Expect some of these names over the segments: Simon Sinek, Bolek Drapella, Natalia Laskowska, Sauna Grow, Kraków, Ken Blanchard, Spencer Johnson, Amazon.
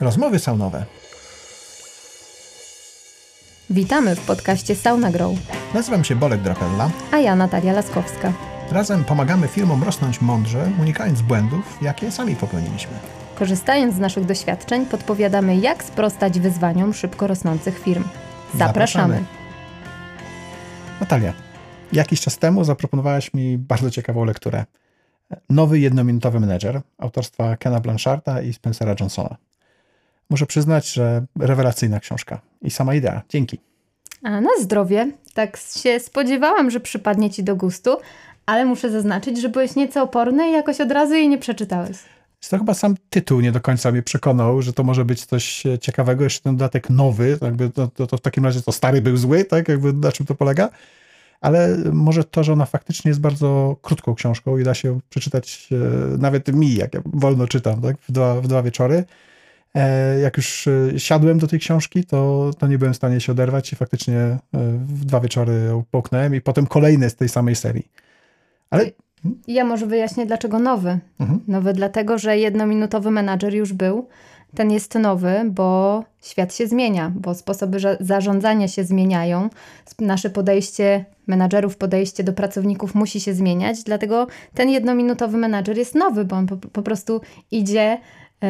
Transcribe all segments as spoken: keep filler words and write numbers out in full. Rozmowy saunowe. Witamy w podcaście Sauna Grow. Nazywam się Bolek Drapella. A ja Natalia Laskowska. Razem pomagamy firmom rosnąć mądrze, unikając błędów, jakie sami popełniliśmy. Korzystając z naszych doświadczeń, podpowiadamy, jak sprostać wyzwaniom szybko rosnących firm. Zapraszamy! Zapraszamy. Natalia, jakiś czas temu zaproponowałaś mi bardzo ciekawą lekturę. Nowy jednominutowy menedżer autorstwa Kena Blancharda i Spencera Johnsona. Muszę przyznać, że rewelacyjna książka i sama idea. Dzięki. A na zdrowie. Tak się spodziewałam, że przypadnie Ci do gustu, ale muszę zaznaczyć, że byłeś nieco oporny i jakoś od razu jej nie przeczytałeś. To chyba sam tytuł nie do końca mnie przekonał, że to może być coś ciekawego. Jeszcze ten dodatek nowy, jakby to, to, to w takim razie to stary był zły, tak? Jakby na czym to polega. Ale może to, że ona faktycznie jest bardzo krótką książką i da się przeczytać e, nawet mi, jak ja wolno czytam, tak? w, dwa, w dwa wieczory. E, jak już siadłem do tej książki, to, to nie byłem w stanie się oderwać i faktycznie e, w dwa wieczory ją połknąłem i potem kolejne z tej samej serii. Ale... Ja może wyjaśnię, dlaczego nowy. Mhm. Nowy dlatego, że jednominutowy menadżer już był. Ten jest nowy, bo świat się zmienia, bo sposoby zarządzania się zmieniają. Nasze podejście menadżerów, podejście do pracowników musi się zmieniać, dlatego ten jednominutowy menadżer jest nowy, bo on po, po prostu idzie... Yy...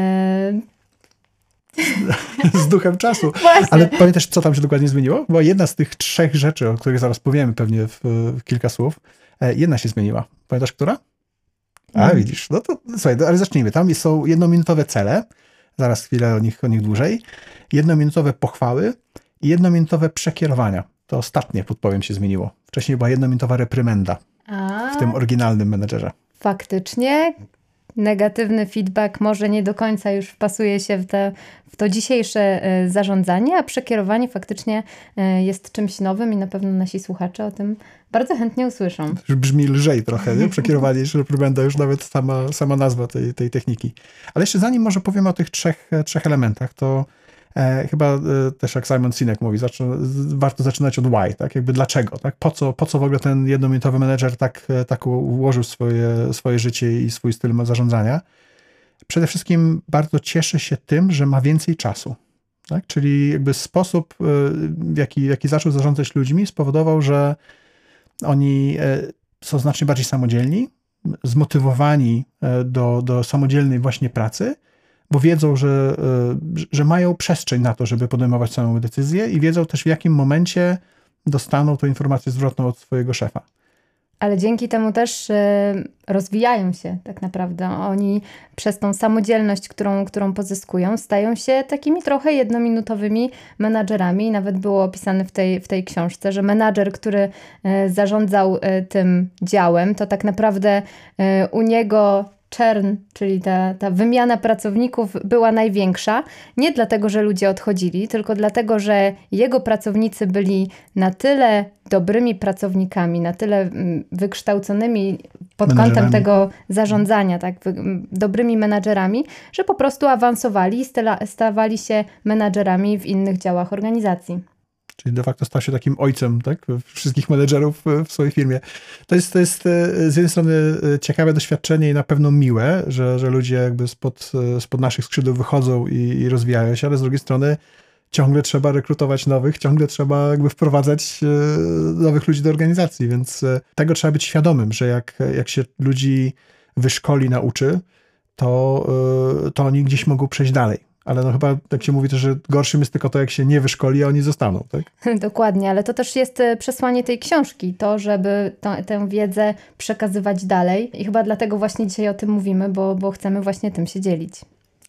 Z duchem czasu. Właśnie. Ale pamiętasz, co tam się dokładnie zmieniło? Bo jedna z tych trzech rzeczy, o których zaraz powiemy pewnie w, w kilka słów, jedna się zmieniła. Pamiętasz, która? A, mm. widzisz. No to słuchaj, no, ale zacznijmy. Tam są jednominutowe cele. Zaraz chwilę o nich, o nich dłużej. Jednominutowe pochwały i jednominutowe przekierowania. To ostatnie, podpowiem, się zmieniło. Wcześniej była jednominutowa reprymenda A. w tym oryginalnym menedżerze. Faktycznie. Negatywny feedback może nie do końca już wpasuje się w, te, w to dzisiejsze zarządzanie, a przekierowanie faktycznie jest czymś nowym i na pewno nasi słuchacze o tym bardzo chętnie usłyszą. Brzmi lżej trochę, nie? Przekierowanie niż reprymenda, już nawet sama, sama nazwa tej, tej techniki. Ale jeszcze zanim może powiem o tych trzech, trzech elementach, to e, chyba e, też jak Simon Sinek mówi, zacz, warto zaczynać od why, tak? Jakby dlaczego, tak? Po co, po co w ogóle ten jednominutowy menedżer tak, tak ułożył swoje, swoje życie i swój styl zarządzania? Przede wszystkim bardzo cieszy się tym, że ma więcej czasu, tak? Czyli jakby sposób, w jaki, w jaki zaczął zarządzać ludźmi, spowodował, że oni są znacznie bardziej samodzielni, zmotywowani do, do samodzielnej właśnie pracy, bo wiedzą, że, że mają przestrzeń na to, żeby podejmować samą decyzję i wiedzą też, w jakim momencie dostaną tę informację zwrotną od swojego szefa. Ale dzięki temu też rozwijają się tak naprawdę. Oni przez tą samodzielność, którą, którą pozyskują, stają się takimi trochę jednominutowymi menadżerami. I nawet było opisane w tej, w tej książce, że menadżer, który zarządzał tym działem, to tak naprawdę u niego... Czern, czyli ta, ta wymiana pracowników była największa. Nie dlatego, że ludzie odchodzili, tylko dlatego, że jego pracownicy byli na tyle dobrymi pracownikami, na tyle wykształconymi pod kątem tego zarządzania, tak, dobrymi menadżerami, że po prostu awansowali i stawali się menadżerami w innych działach organizacji. Czyli de facto stał się takim ojcem, tak? Wszystkich menedżerów w swojej firmie. To jest, to jest z jednej strony ciekawe doświadczenie i na pewno miłe, że, że ludzie jakby spod, spod naszych skrzydeł wychodzą i, i rozwijają się, ale z drugiej strony ciągle trzeba rekrutować nowych, ciągle trzeba jakby wprowadzać nowych ludzi do organizacji, więc tego trzeba być świadomym, że jak, jak się ludzi wyszkoli, nauczy, to, to oni gdzieś mogą przejść dalej. Ale no chyba, tak się mówi, też, że gorszym jest tylko to, jak się nie wyszkoli, a oni zostaną, tak? Dokładnie, ale to też jest przesłanie tej książki, to, żeby to, tę wiedzę przekazywać dalej. I chyba dlatego właśnie dzisiaj o tym mówimy, bo, bo chcemy właśnie tym się dzielić.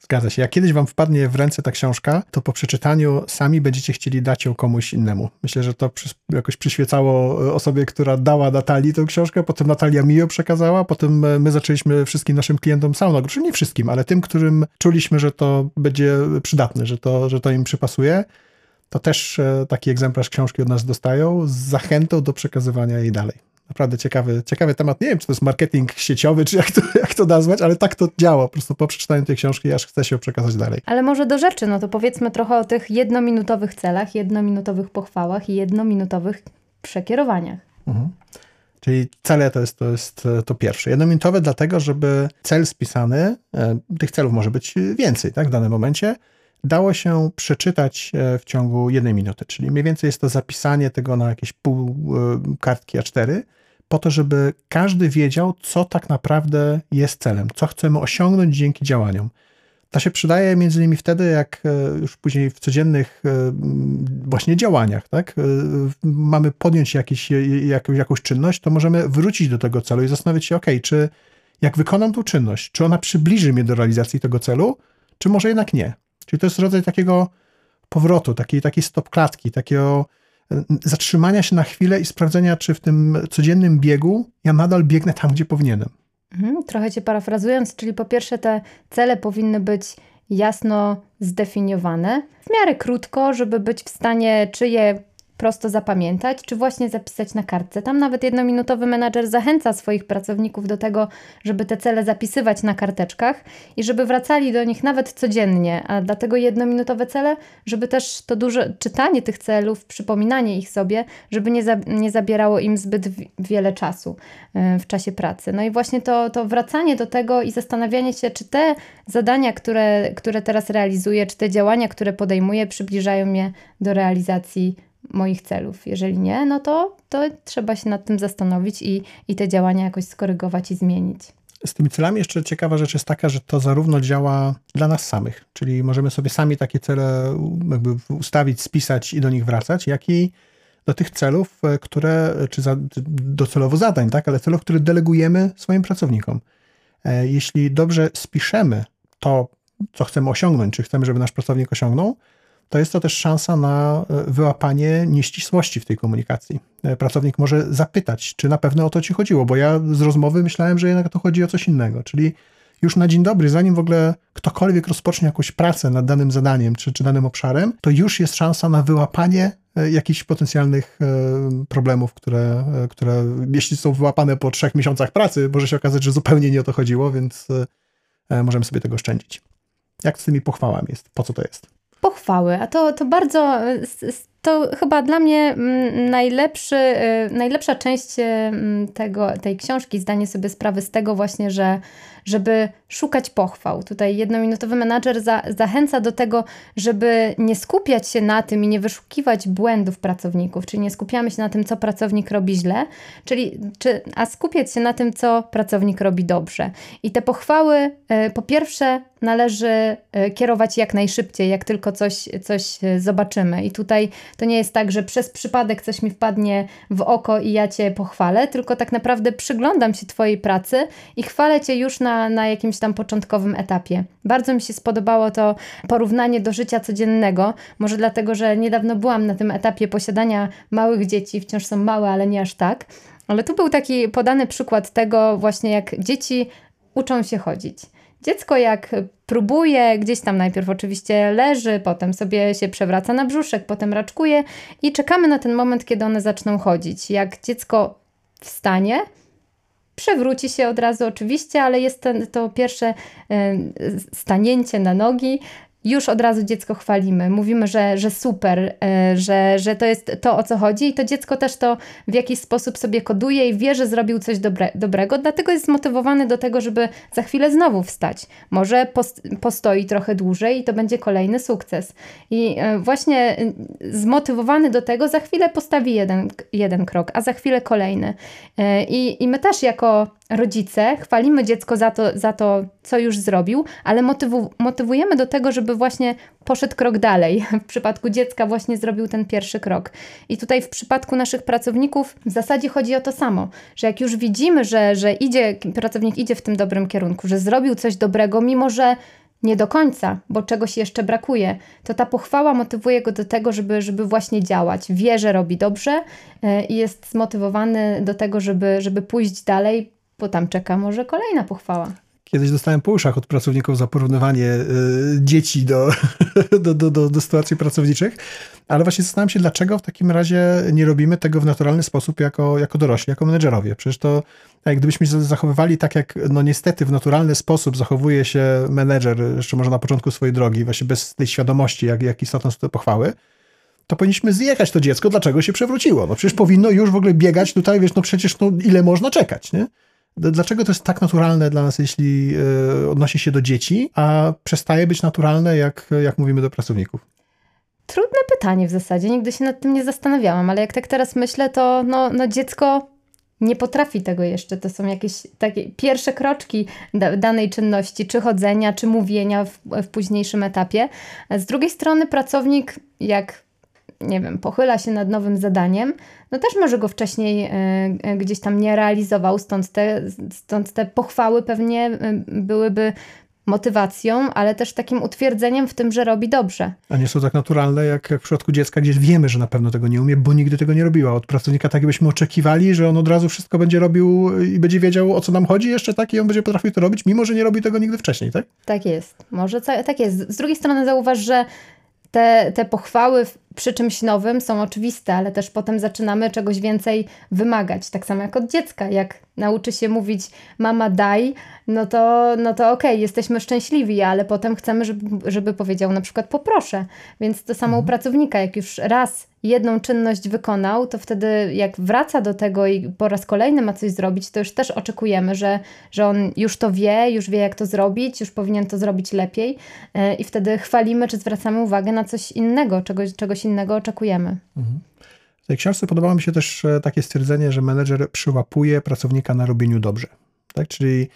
Zgadza się. Jak kiedyś wam wpadnie w ręce ta książka, to po przeczytaniu sami będziecie chcieli dać ją komuś innemu. Myślę, że to przy, jakoś przyświecało osobie, która dała Natalii tę książkę, potem Natalia mi ją przekazała, potem my zaczęliśmy wszystkim naszym klientom Sauna Grow, nie wszystkim, ale tym, którym czuliśmy, że to będzie przydatne, że to, że to im przypasuje, to też taki egzemplarz książki od nas dostają z zachętą do przekazywania jej dalej. Naprawdę ciekawy, ciekawy temat. Nie wiem, czy to jest marketing sieciowy, czy jak to, jak to nazwać, ale tak to działa. Po prostu po przeczytaniu tej książki aż chce się ją przekazać dalej. Ale może do rzeczy, no to powiedzmy trochę o tych jednominutowych celach, jednominutowych pochwałach i jednominutowych przekierowaniach. Mhm. Czyli cele to jest, to jest to pierwsze. Jednominutowe dlatego, żeby cel spisany, tych celów może być więcej, tak, w danym momencie, dało się przeczytać w ciągu jednej minuty, czyli mniej więcej jest to zapisanie tego na jakieś pół kartki A cztery, po to, żeby każdy wiedział, co tak naprawdę jest celem, co chcemy osiągnąć dzięki działaniom. To się przydaje między innymi wtedy, jak już później w codziennych właśnie działaniach, tak, mamy podjąć jakiś, jakąś, jakąś czynność, to możemy wrócić do tego celu i zastanowić się, ok, czy jak wykonam tą czynność, czy ona przybliży mnie do realizacji tego celu, czy może jednak nie. Czyli to jest rodzaj takiego powrotu, takiej, takiej stopklatki, takiego zatrzymania się na chwilę i sprawdzenia, czy w tym codziennym biegu ja nadal biegnę tam, gdzie powinienem. Trochę cię parafrazując, czyli po pierwsze te cele powinny być jasno zdefiniowane, w miarę krótko, żeby być w stanie czy je prosto zapamiętać, czy właśnie zapisać na kartce. Tam nawet jednominutowy menadżer zachęca swoich pracowników do tego, żeby te cele zapisywać na karteczkach i żeby wracali do nich nawet codziennie, a dlatego jednominutowe cele, żeby też to duże czytanie tych celów, przypominanie ich sobie, żeby nie, za, nie zabierało im zbyt wiele czasu w czasie pracy. No i właśnie to, to wracanie do tego i zastanawianie się, czy te zadania, które, które teraz realizuję, czy te działania, które podejmuję, przybliżają mnie do realizacji moich celów. Jeżeli nie, no to, to trzeba się nad tym zastanowić i, i te działania jakoś skorygować i zmienić. Z tymi celami jeszcze ciekawa rzecz jest taka, że to zarówno działa dla nas samych, czyli możemy sobie sami takie cele jakby ustawić, spisać i do nich wracać, jak i do tych celów, które, czy za, docelowo zadań, tak, ale celów, które delegujemy swoim pracownikom. Jeśli dobrze spiszemy to, co chcemy osiągnąć, czy chcemy, żeby nasz pracownik osiągnął, to jest to też szansa na wyłapanie nieścisłości w tej komunikacji. Pracownik może zapytać, czy na pewno o to ci chodziło, bo ja z rozmowy myślałem, że jednak to chodzi o coś innego. Czyli już na dzień dobry, zanim w ogóle ktokolwiek rozpocznie jakąś pracę nad danym zadaniem czy, czy danym obszarem, to już jest szansa na wyłapanie jakichś potencjalnych problemów, które, które jeśli są wyłapane po trzech miesiącach pracy, może się okazać, że zupełnie nie o to chodziło, więc możemy sobie tego oszczędzić. Jak z tymi pochwałami jest? Po co to jest? Pochwały, a to, to bardzo, to chyba dla mnie najlepszy, najlepsza część tego, tej książki, zdanie sobie sprawy z tego właśnie, że żeby szukać pochwał. Tutaj jednominutowy menadżer za, zachęca do tego, żeby nie skupiać się na tym i nie wyszukiwać błędów pracowników, czyli nie skupiamy się na tym, co pracownik robi źle, czyli, czy, a skupiać się na tym, co pracownik robi dobrze. I te pochwały, po pierwsze, należy kierować jak najszybciej, jak tylko coś, coś zobaczymy. I tutaj to nie jest tak, że przez przypadek coś mi wpadnie w oko i ja cię pochwalę, tylko tak naprawdę przyglądam się twojej pracy i chwalę cię już na, na jakimś tam początkowym etapie. Bardzo mi się spodobało to porównanie do życia codziennego, może dlatego, że niedawno byłam na tym etapie posiadania małych dzieci, wciąż są małe, ale nie aż tak. Ale tu był taki podany przykład tego właśnie, jak dzieci uczą się chodzić. Dziecko jak próbuje, gdzieś tam najpierw oczywiście leży, potem sobie się przewraca na brzuszek, potem raczkuje i czekamy na ten moment, kiedy one zaczną chodzić. Jak dziecko wstanie, przewróci się od razu oczywiście, ale jest to, to pierwsze y, stanięcie na nogi. Już od razu dziecko chwalimy, mówimy, że, że super, że, że to jest to, o co chodzi i to dziecko też to w jakiś sposób sobie koduje i wie, że zrobił coś dobre, dobrego, dlatego jest zmotywowany do tego, żeby za chwilę znowu wstać. Może postoi trochę dłużej i to będzie kolejny sukces. I właśnie zmotywowany do tego za chwilę postawi jeden, jeden krok, a za chwilę kolejny. I, i my też jako rodzice chwalimy dziecko za to, za to co już zrobił, ale motywu, motywujemy do tego, żeby właśnie poszedł krok dalej. W przypadku dziecka właśnie zrobił ten pierwszy krok. I tutaj w przypadku naszych pracowników w zasadzie chodzi o to samo, że jak już widzimy, że, że idzie, pracownik idzie w tym dobrym kierunku, że zrobił coś dobrego, mimo że nie do końca, bo czegoś jeszcze brakuje, to ta pochwała motywuje go do tego, żeby, żeby właśnie działać. Wie, że robi dobrze i jest zmotywowany do tego, żeby, żeby pójść dalej, bo tam czeka może kolejna pochwała. Kiedyś dostałem po uszach od pracowników za porównywanie y, dzieci do, do, do, do, do sytuacji pracowniczych, ale właśnie zastanawiam się, dlaczego w takim razie nie robimy tego w naturalny sposób jako, jako dorośli, jako menedżerowie. Przecież to, jak gdybyśmy się zachowywali tak, jak no niestety w naturalny sposób zachowuje się menedżer, jeszcze może na początku swojej drogi, właśnie bez tej świadomości, jak, jak istotne są te pochwały, to powinniśmy zjechać to dziecko, dlaczego się przewróciło. No przecież powinno już w ogóle biegać tutaj, wiesz, no przecież no ile można czekać, nie? Dlaczego to jest tak naturalne dla nas, jeśli odnosi się do dzieci, a przestaje być naturalne, jak, jak mówimy do pracowników? Trudne pytanie w zasadzie. Nigdy się nad tym nie zastanawiałam, ale jak tak teraz myślę, to no, no dziecko nie potrafi tego jeszcze. To są jakieś takie pierwsze kroczki da- danej czynności, czy chodzenia, czy mówienia w, w późniejszym etapie. Z drugiej strony pracownik, jak nie wiem, pochyla się nad nowym zadaniem, no też może go wcześniej y, gdzieś tam nie realizował, stąd te, stąd te pochwały pewnie byłyby motywacją, ale też takim utwierdzeniem w tym, że robi dobrze. A nie są tak naturalne, jak, jak w przypadku dziecka, gdzieś wiemy, że na pewno tego nie umie, bo nigdy tego nie robiła. Od pracownika tak byśmy oczekiwali, że on od razu wszystko będzie robił i będzie wiedział, o co nam chodzi jeszcze, tak? I on będzie potrafił to robić, mimo że nie robi tego nigdy wcześniej, tak? Tak jest. Może ca- tak jest. Z drugiej strony zauważ, że Te, te pochwały przy czymś nowym są oczywiste, ale też potem zaczynamy czegoś więcej wymagać. Tak samo jak od dziecka. Jak nauczy się mówić mama daj, no to, no to okej, okay, jesteśmy szczęśliwi, ale potem chcemy, żeby, żeby powiedział na przykład poproszę. Więc to samo u pracownika. Jak już raz jedną czynność wykonał, to wtedy jak wraca do tego i po raz kolejny ma coś zrobić, to już też oczekujemy, że, że on już to wie, już wie jak to zrobić, już powinien to zrobić lepiej i wtedy chwalimy czy zwracamy uwagę na coś innego, czegoś, czegoś innego oczekujemy. Mhm. W tej książce podobało mi się też takie stwierdzenie, że menedżer przyłapuje pracownika na robieniu dobrze. Tak? Czyli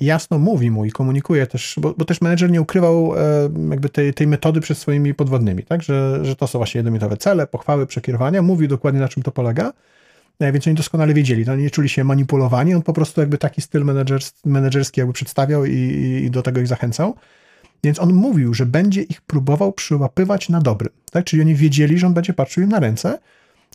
jasno mówi mu i komunikuje też, bo, bo też menedżer nie ukrywał e, jakby tej, tej metody przed swoimi podwładnymi, tak? Że, że to są właśnie jednominutowe cele, pochwały, przekierowania, mówi dokładnie na czym to polega, e, więc oni doskonale wiedzieli, no, nie czuli się manipulowani, on po prostu jakby taki styl menedżerski, menedżerski jakby przedstawiał i, i do tego ich zachęcał, więc on mówił, że będzie ich próbował przyłapywać na dobrym, tak? Czyli oni wiedzieli, że on będzie patrzył im na ręce.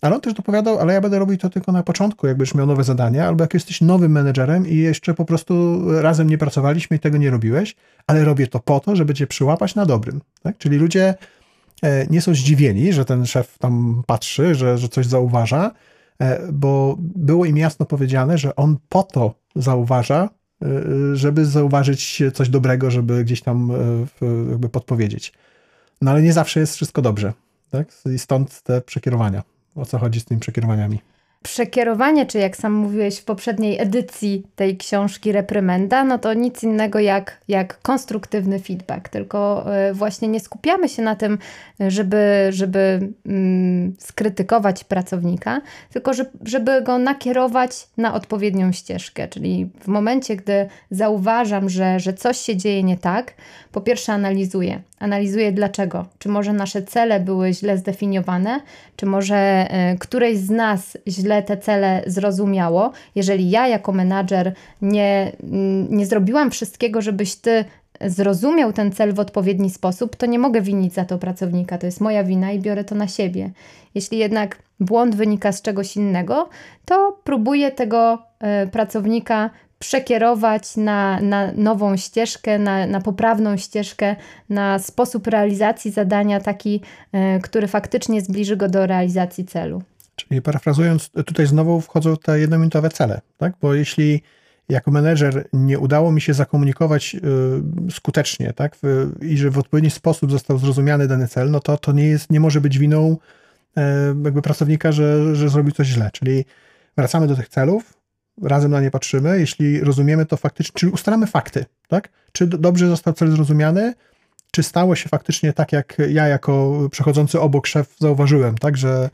Ale on też dopowiadał, ale ja będę robił to tylko na początku, jakbyś miał nowe zadania, albo jak jesteś nowym menedżerem i jeszcze po prostu razem nie pracowaliśmy i tego nie robiłeś, ale robię to po to, żeby cię przyłapać na dobrym. Tak? Czyli ludzie nie są zdziwieni, że ten szef tam patrzy, że, że coś zauważa, bo było im jasno powiedziane, że on po to zauważa, żeby zauważyć coś dobrego, żeby gdzieś tam jakby podpowiedzieć. No ale nie zawsze jest wszystko dobrze. Tak? I stąd te przekierowania. O co chodzi z tymi przekierowaniami? Przekierowanie, czy jak sam mówiłeś w poprzedniej edycji tej książki reprymenda, no to nic innego jak, jak konstruktywny feedback, tylko właśnie nie skupiamy się na tym, żeby, żeby mm, skrytykować pracownika, tylko że, żeby go nakierować na odpowiednią ścieżkę, czyli w momencie, gdy zauważam, że, że coś się dzieje nie tak, po pierwsze analizuję. Analizuję dlaczego. Czy może nasze cele były źle zdefiniowane, czy może y, któreś z nas źle te cele zrozumiało. Jeżeli ja jako menadżer nie, nie zrobiłam wszystkiego, żebyś ty zrozumiał ten cel w odpowiedni sposób, to nie mogę winić za to pracownika. To jest moja wina i biorę to na siebie. Jeśli jednak błąd wynika z czegoś innego, to próbuję tego y, pracownika przekierować na, na nową ścieżkę, na, na poprawną ścieżkę, na sposób realizacji zadania taki, y, który faktycznie zbliży go do realizacji celu. Czyli parafrazując, tutaj znowu wchodzą te jednominutowe cele, tak? Bo jeśli jako menedżer nie udało mi się zakomunikować y, skutecznie, tak? W, i że w odpowiedni sposób został zrozumiany dany cel, no to to nie jest, nie może być winą y, jakby pracownika, że, że zrobił coś źle. Czyli wracamy do tych celów, razem na nie patrzymy, jeśli rozumiemy to faktycznie, czyli ustalamy fakty, tak? Czy do, dobrze został cel zrozumiany, czy stało się faktycznie tak, jak ja jako przechodzący obok szef zauważyłem, tak? Że,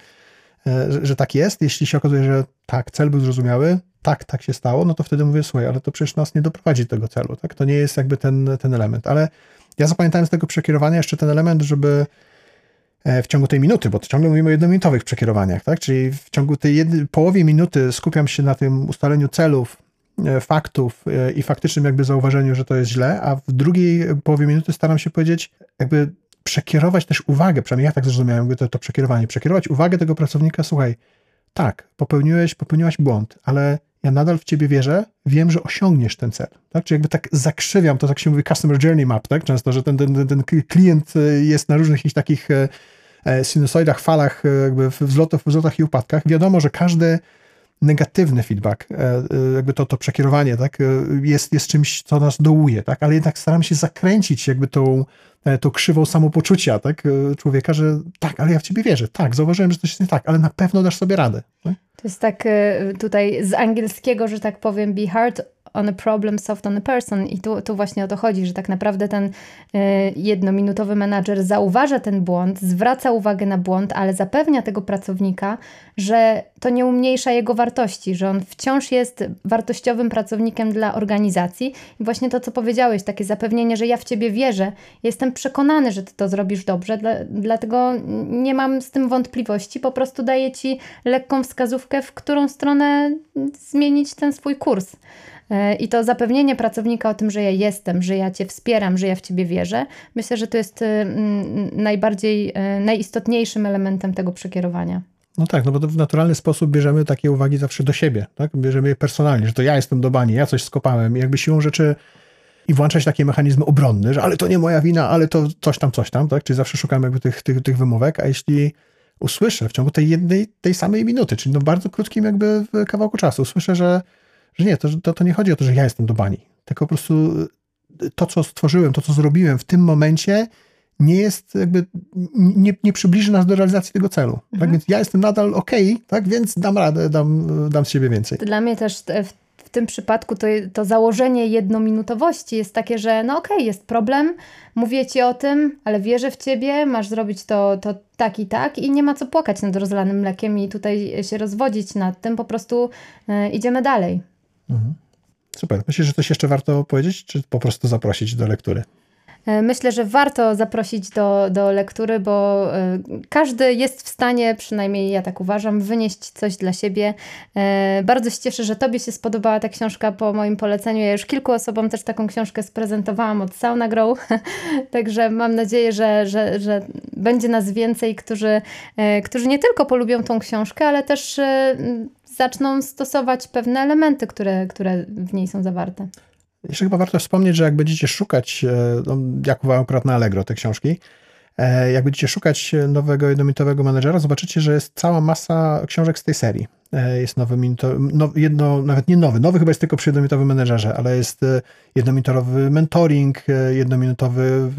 że, że tak jest, jeśli się okazuje, że tak, cel był zrozumiały, tak, tak się stało, no to wtedy mówię, słuchaj, ale to przecież nas nie doprowadzi do tego celu, tak? To nie jest jakby ten, ten element, ale ja zapamiętałem z tego przekierowania jeszcze ten element, żeby w ciągu tej minuty, bo to ciągle mówimy o jednominutowych przekierowaniach, tak? Czyli w ciągu tej jednej, połowie minuty skupiam się na tym ustaleniu celów, faktów i faktycznym jakby zauważeniu, że to jest źle, a w drugiej połowie minuty staram się powiedzieć, jakby przekierować też uwagę, przynajmniej ja tak zrozumiałem jakby to, to przekierowanie, przekierować uwagę tego pracownika, słuchaj, tak, popełniłeś, popełniłaś błąd, ale ja nadal w ciebie wierzę, wiem, że osiągniesz ten cel. Tak? Czyli jakby tak zakrzywiam, to tak się mówi customer journey map, tak? Często, że ten, ten, ten klient jest na różnych takich sinusoidach, falach, jakby wzlotach, wzlotach i upadkach. Wiadomo, że każdy negatywny feedback, jakby to, to przekierowanie, tak, jest, jest czymś, co nas dołuje, tak, ale jednak staramy się zakręcić jakby tą, tą krzywą samopoczucia, tak, człowieka, że tak, ale ja w ciebie wierzę, tak, zauważyłem, że coś jest nie tak, ale na pewno dasz sobie radę. Tak? To jest tak tutaj z angielskiego, że tak powiem, be hard on a problem, soft on a person, i tu, tu właśnie o to chodzi, że tak naprawdę ten y, jednominutowy menadżer zauważa ten błąd, zwraca uwagę na błąd, ale zapewnia tego pracownika, że to nie umniejsza jego wartości, że on wciąż jest wartościowym pracownikiem dla organizacji i właśnie to, co powiedziałeś, takie zapewnienie, że ja w ciebie wierzę, jestem przekonany, że ty to zrobisz dobrze, dla, dlatego nie mam z tym wątpliwości, po prostu daję ci lekką wskazówkę, w którą stronę zmienić ten swój kurs. I to zapewnienie pracownika o tym, że ja jestem, że ja cię wspieram, że ja w ciebie wierzę, myślę, że to jest najbardziej, najistotniejszym elementem tego przekierowania. No tak, no bo w naturalny sposób bierzemy takie uwagi zawsze do siebie, tak? Bierzemy je personalnie, że to ja jestem do bani, ja coś skopałem i jakby siłą rzeczy i włączać takie mechanizmy obronne, że ale to nie moja wina, ale to coś tam, coś tam, tak? Czyli zawsze szukamy jakby tych, tych, tych wymówek, a jeśli usłyszę w ciągu tej jednej, tej samej minuty, czyli no w bardzo krótkim jakby kawałku czasu usłyszę, że że nie, to, to, to nie chodzi o to, że ja jestem do bani, tylko po prostu to, co stworzyłem, to, co zrobiłem w tym momencie nie jest jakby, nie, nie przybliży nas do realizacji tego celu. Mhm. Tak? Więc ja jestem nadal okej, okay, tak? Więc dam radę, dam, dam z siebie więcej. Dla mnie też w tym przypadku to, to założenie jednominutowości jest takie, że no okej, okay, jest problem, mówię ci o tym, ale wierzę w ciebie, masz zrobić to, to tak i tak i nie ma co płakać nad rozlanym mlekiem i tutaj się rozwodzić nad tym, po prostu y, idziemy dalej. Mhm. Super. Myślisz, że coś jeszcze warto powiedzieć, czy po prostu zaprosić do lektury? Myślę, że warto zaprosić do, do lektury, bo każdy jest w stanie, przynajmniej ja tak uważam, wynieść coś dla siebie. Bardzo się cieszę, że tobie się spodobała ta książka po moim poleceniu. Ja już kilku osobom też taką książkę sprezentowałam od Sauna Grow, także mam nadzieję, że, że, że będzie nas więcej, którzy, którzy nie tylko polubią tą książkę, ale też zaczną stosować pewne elementy, które, które w niej są zawarte. Jeszcze chyba warto wspomnieć, że jak będziecie szukać, no, ja kupowałem akurat na Allegro te książki, jak będziecie szukać nowego jednominutowego menedżera, zobaczycie, że jest cała masa książek z tej serii. Jest nowy, no, jedno, nawet nie nowy, nowy chyba jest tylko przy jednominutowym menedżerze, ale jest jednominutowy mentoring, jednominutowy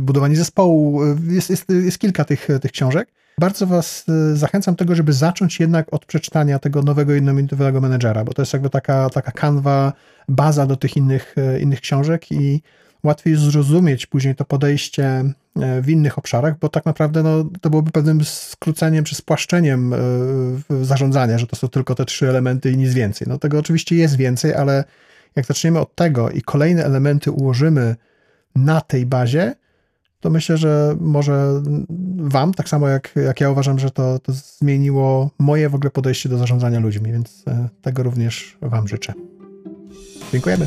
budowanie zespołu, jest, jest, jest kilka tych, tych książek. Bardzo was zachęcam do tego, żeby zacząć jednak od przeczytania tego nowego jednominutowego menedżera, bo to jest jakby taka, taka kanwa, baza do tych innych, innych książek i łatwiej zrozumieć później to podejście w innych obszarach, bo tak naprawdę no, to byłoby pewnym skróceniem czy spłaszczeniem zarządzania, że to są tylko te trzy elementy i nic więcej. No tego oczywiście jest więcej, ale jak zaczniemy od tego i kolejne elementy ułożymy na tej bazie, to myślę, że może wam, tak samo jak, jak ja uważam, że to, to zmieniło moje w ogóle podejście do zarządzania ludźmi, więc tego również wam życzę. Dziękujemy.